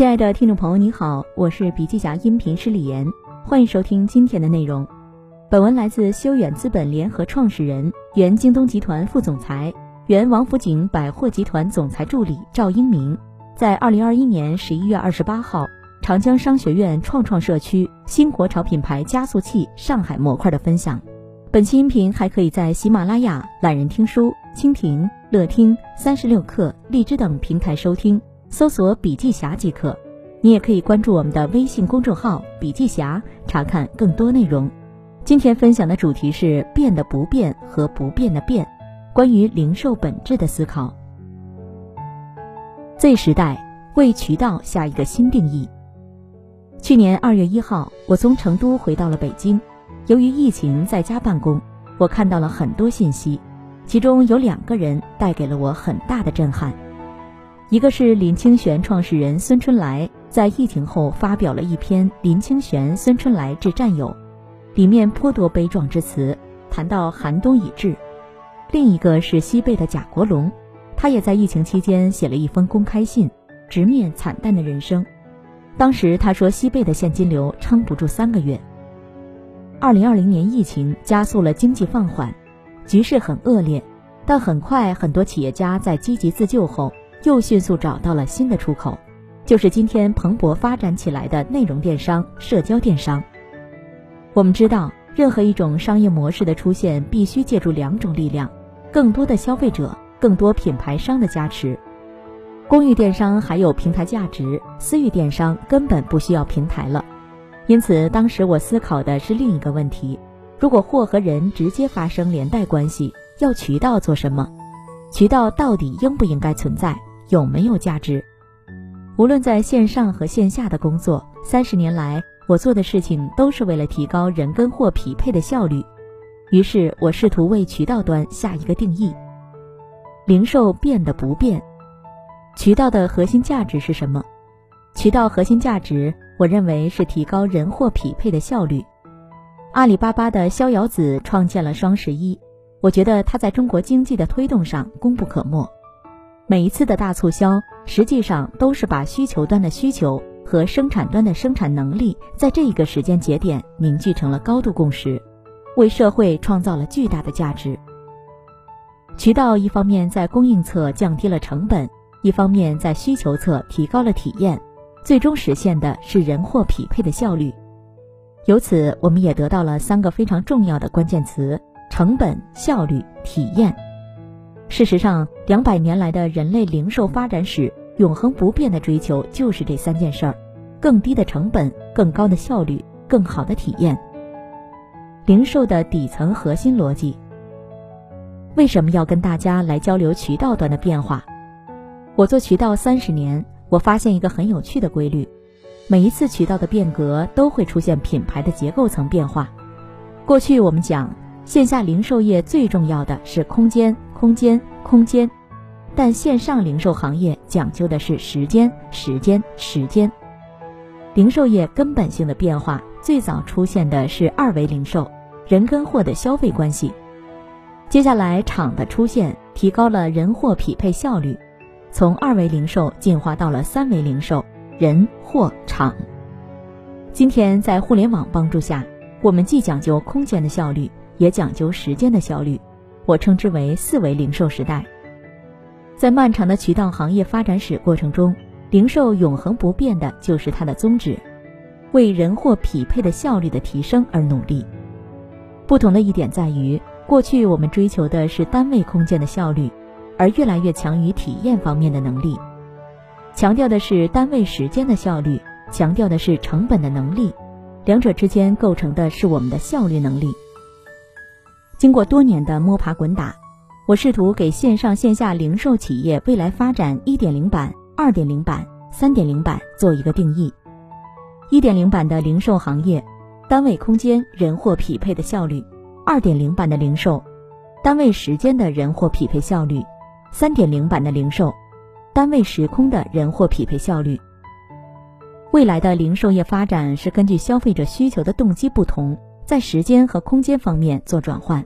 亲爱的听众朋友，你好，我是笔记侠音频师李岩，欢迎收听今天的内容。本文来自修远资本联合创始人、原京东集团副总裁、原王府井百货集团总裁助理赵英明，在2021年11月28号长江商学院创社区新国潮品牌加速器上海模块的分享。本期音频还可以在喜马拉雅、懒人听书、蜻蜓、乐听、36课、荔枝等平台收听，搜索笔记侠即可。你也可以关注我们的微信公众号笔记侠，查看更多内容。今天分享的主题是变的不变和不变的变，关于零售本质的思考。Z 时代为渠道下一个新定义。去年2月1号，我从成都回到了北京，由于疫情在家办公，我看到了很多信息，其中有2个人带给了我很大的震撼。一个是林清玄创始人孙春来在疫情后发表了一篇《林清玄孙春来致战友》，里面颇多悲壮之词，谈到寒冬已至。另一个是西贝的贾国龙，他也在疫情期间写了一封公开信，直面惨淡的人生。当时他说西贝的现金流撑不住3个月。2020年疫情加速了经济放缓，局势很恶劣，但很快很多企业家在积极自救后又迅速找到了新的出口，就是今天蓬勃发展起来的内容电商、社交电商。我们知道，任何一种商业模式的出现必须借助2种力量，更多的消费者、更多品牌商的加持。公域电商还有平台价值，私域电商根本不需要平台了。因此当时我思考的是另一个问题，如果货和人直接发生连带关系，要渠道做什么？渠道到底应不应该存在？有没有价值？无论在线上和线下的工作，30年来我做的事情都是为了提高人跟货匹配的效率。于是我试图为渠道端下一个定义，零售变得不变。渠道的核心价值是什么？渠道核心价值，我认为是提高人货匹配的效率。阿里巴巴的逍遥子创建了双11，我觉得他在中国经济的推动上功不可没。每一次的大促销，实际上都是把需求端的需求和生产端的生产能力在这一个时间节点凝聚成了高度共识，为社会创造了巨大的价值。渠道一方面在供应侧降低了成本，一方面在需求侧提高了体验，最终实现的是人货匹配的效率。由此我们也得到了3个非常重要的关键词：成本、效率、体验。事实上，200年来的人类零售发展史，永恒不变的追求就是这3件事儿：更低的成本、更高的效率、更好的体验。零售的底层核心逻辑。为什么要跟大家来交流渠道端的变化？我做渠道30年，我发现一个很有趣的规律：每一次渠道的变革都会出现品牌的结构层变化。过去我们讲线下零售业最重要的是空间，但线上零售行业讲究的是时间。零售业根本性的变化最早出现的是2维零售，人跟货的消费关系。接下来场的出现提高了人货匹配效率，从2维零售进化到了3维零售，人货场。今天在互联网帮助下，我们既讲究空间的效率，也讲究时间的效率，我称之为4维零售时代。在漫长的渠道行业发展史过程中，零售永恒不变的就是它的宗旨，为人货匹配的效率的提升而努力。不同的一点在于，过去我们追求的是单位空间的效率，而越来越强于体验方面的能力，强调的是单位时间的效率，强调的是成本的能力，两者之间构成的是我们的效率能力。经过多年的摸爬滚打，我试图给线上线下零售企业未来发展 1.0 版、2.0 版、3.0 版做一个定义。1.0 版的零售行业，单位空间人货匹配的效率； 2.0 版的零售，单位时间的人货匹配效率； 3.0 版的零售，单位时空的人货匹配效率。未来的零售业发展是根据消费者需求的动机不同，在时间和空间方面做转换。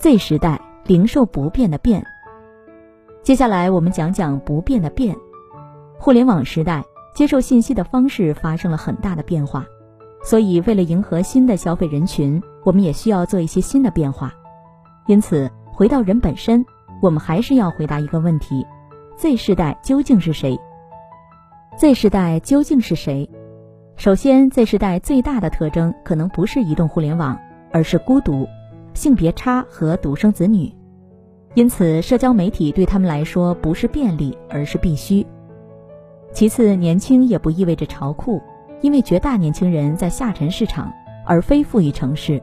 Z 时代零售不变的变。接下来我们讲讲不变的变。互联网时代，接受信息的方式发生了很大的变化，所以为了迎合新的消费人群，我们也需要做一些新的变化。因此，回到人本身，我们还是要回答一个问题： Z 世代究竟是谁？ Z 世代究竟是谁？首先 ，Z 世代最大的特征可能不是移动互联网，而是孤独、性别差和独生子女。因此，社交媒体对他们来说不是便利，而是必须。其次，年轻也不意味着潮酷，因为绝大年轻人在下沉市场，而非富裕城市，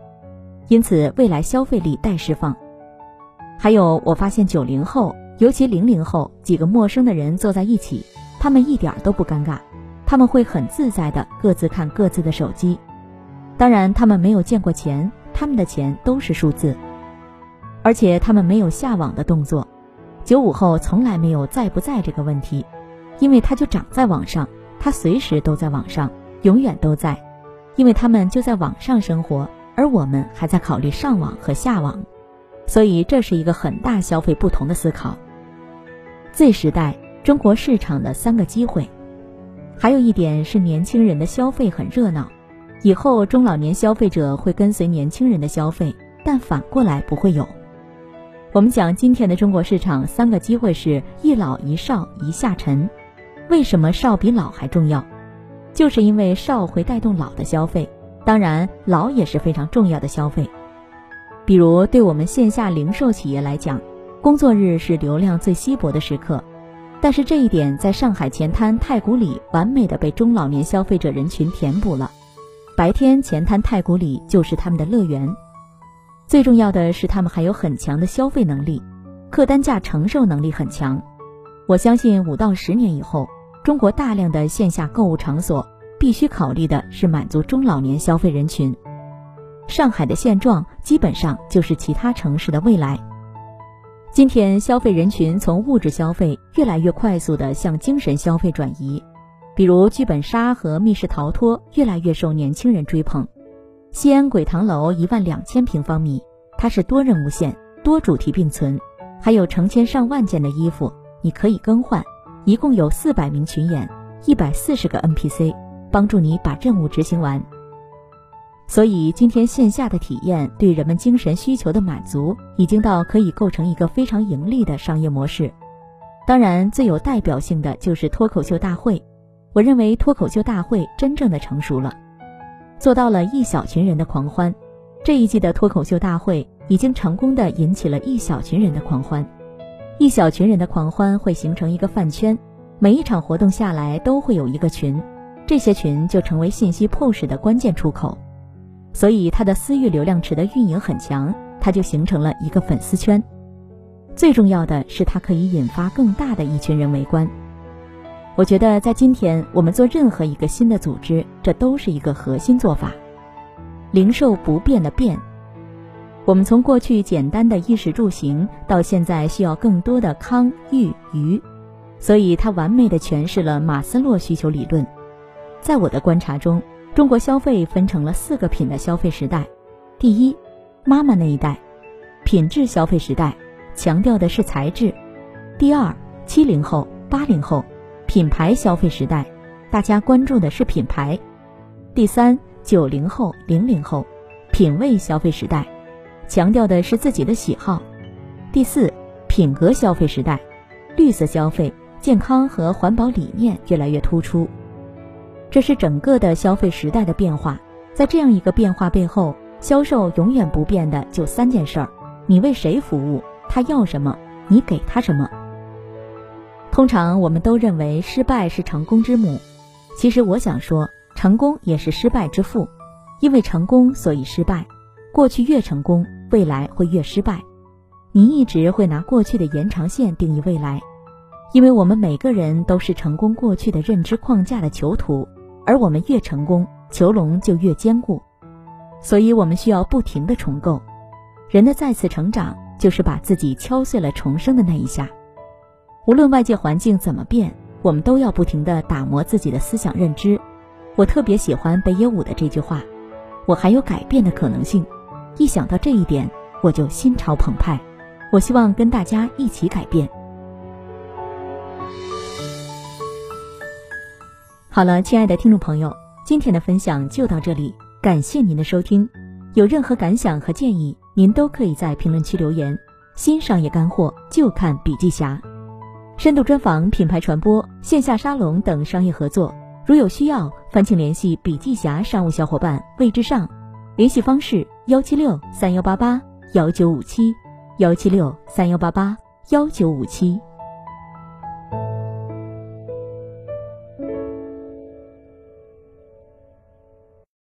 因此未来消费力待释放。还有，我发现90后，尤其00后，几个陌生的人坐在一起，他们一点都不尴尬，他们会很自在地各自看各自的手机。当然，他们没有见过钱，他们的钱都是数字，而且他们没有下网的动作。95后从来没有在不在这个问题，因为他就长在网上，他随时都在网上，永远都在，因为他们就在网上生活，而我们还在考虑上网和下网，所以这是一个很大消费不同的思考。 Z 时代中国市场的3个机会，还有一点是年轻人的消费很热闹，以后中老年消费者会跟随年轻人的消费，但反过来不会有。我们讲今天的中国市场3个机会是一老一少一下沉。为什么少比老还重要？就是因为少会带动老的消费，当然老也是非常重要的消费。比如对我们线下零售企业来讲，工作日是流量最稀薄的时刻，但是这一点在上海前滩太古里完美的被中老年消费者人群填补了。白天前滩太古里就是他们的乐园。最重要的是他们还有很强的消费能力，客单价承受能力很强。我相信5到10年以后，中国大量的线下购物场所必须考虑的是满足中老年消费人群。上海的现状基本上就是其他城市的未来。今天消费人群从物质消费越来越快速地向精神消费转移，比如剧本杀和密室逃脱越来越受年轻人追捧。西安鬼堂楼12000平方米，它是多任务线、多主题并存，还有成千上万件的衣服，你可以更换，一共有400名群演，140个 NPC 帮助你把任务执行完。所以今天线下的体验对人们精神需求的满足已经到可以构成一个非常盈利的商业模式。当然最有代表性的就是脱口秀大会，我认为脱口秀大会真正的成熟了，做到了一小群人的狂欢。这一季的脱口秀大会已经成功地引起了一小群人的狂欢。一小群人的狂欢会形成一个饭圈，每一场活动下来都会有一个群，这些群就成为信息 push 的关键出口，所以它的私域流量池的运营很强，它就形成了一个粉丝圈。最重要的是它可以引发更大的一群人围观。我觉得在今天我们做任何一个新的组织，这都是一个核心做法。零售不变的变，我们从过去简单的衣食住行到现在需要更多的康育娱，所以它完美地诠释了马斯洛需求理论。在我的观察中，中国消费分成了4个品的消费时代。第一，妈妈那一代，品质消费时代，强调的是材质。第二，70后80后，品牌消费时代，大家关注的是品牌。第三，90后00后，品味消费时代，强调的是自己的喜好。第四，品格消费时代，绿色消费、健康和环保理念越来越突出。这是整个的消费时代的变化。在这样一个变化背后，销售永远不变的就3件事儿：你为谁服务，他要什么，你给他什么。通常我们都认为失败是成功之母，其实我想说，成功也是失败之父。因为成功，所以失败。过去越成功，未来会越失败。你一直会拿过去的延长线定义未来，因为我们每个人都是成功过去的认知框架的囚徒，而我们越成功，囚笼就越坚固。所以我们需要不停地重构。人的再次成长，就是把自己敲碎了重生的那一下。无论外界环境怎么变，我们都要不停地打磨自己的思想认知。我特别喜欢北野武的这句话：我还有改变的可能性。一想到这一点，我就心潮澎湃。我希望跟大家一起改变。好了，亲爱的听众朋友，今天的分享就到这里，感谢您的收听。有任何感想和建议，您都可以在评论区留言。新商业干货就看笔记侠，深度专访、品牌传播、线下沙龙等商业合作，如有需要，烦请联系笔记侠商务小伙伴魏之上，联系方式17631881957，17631881957。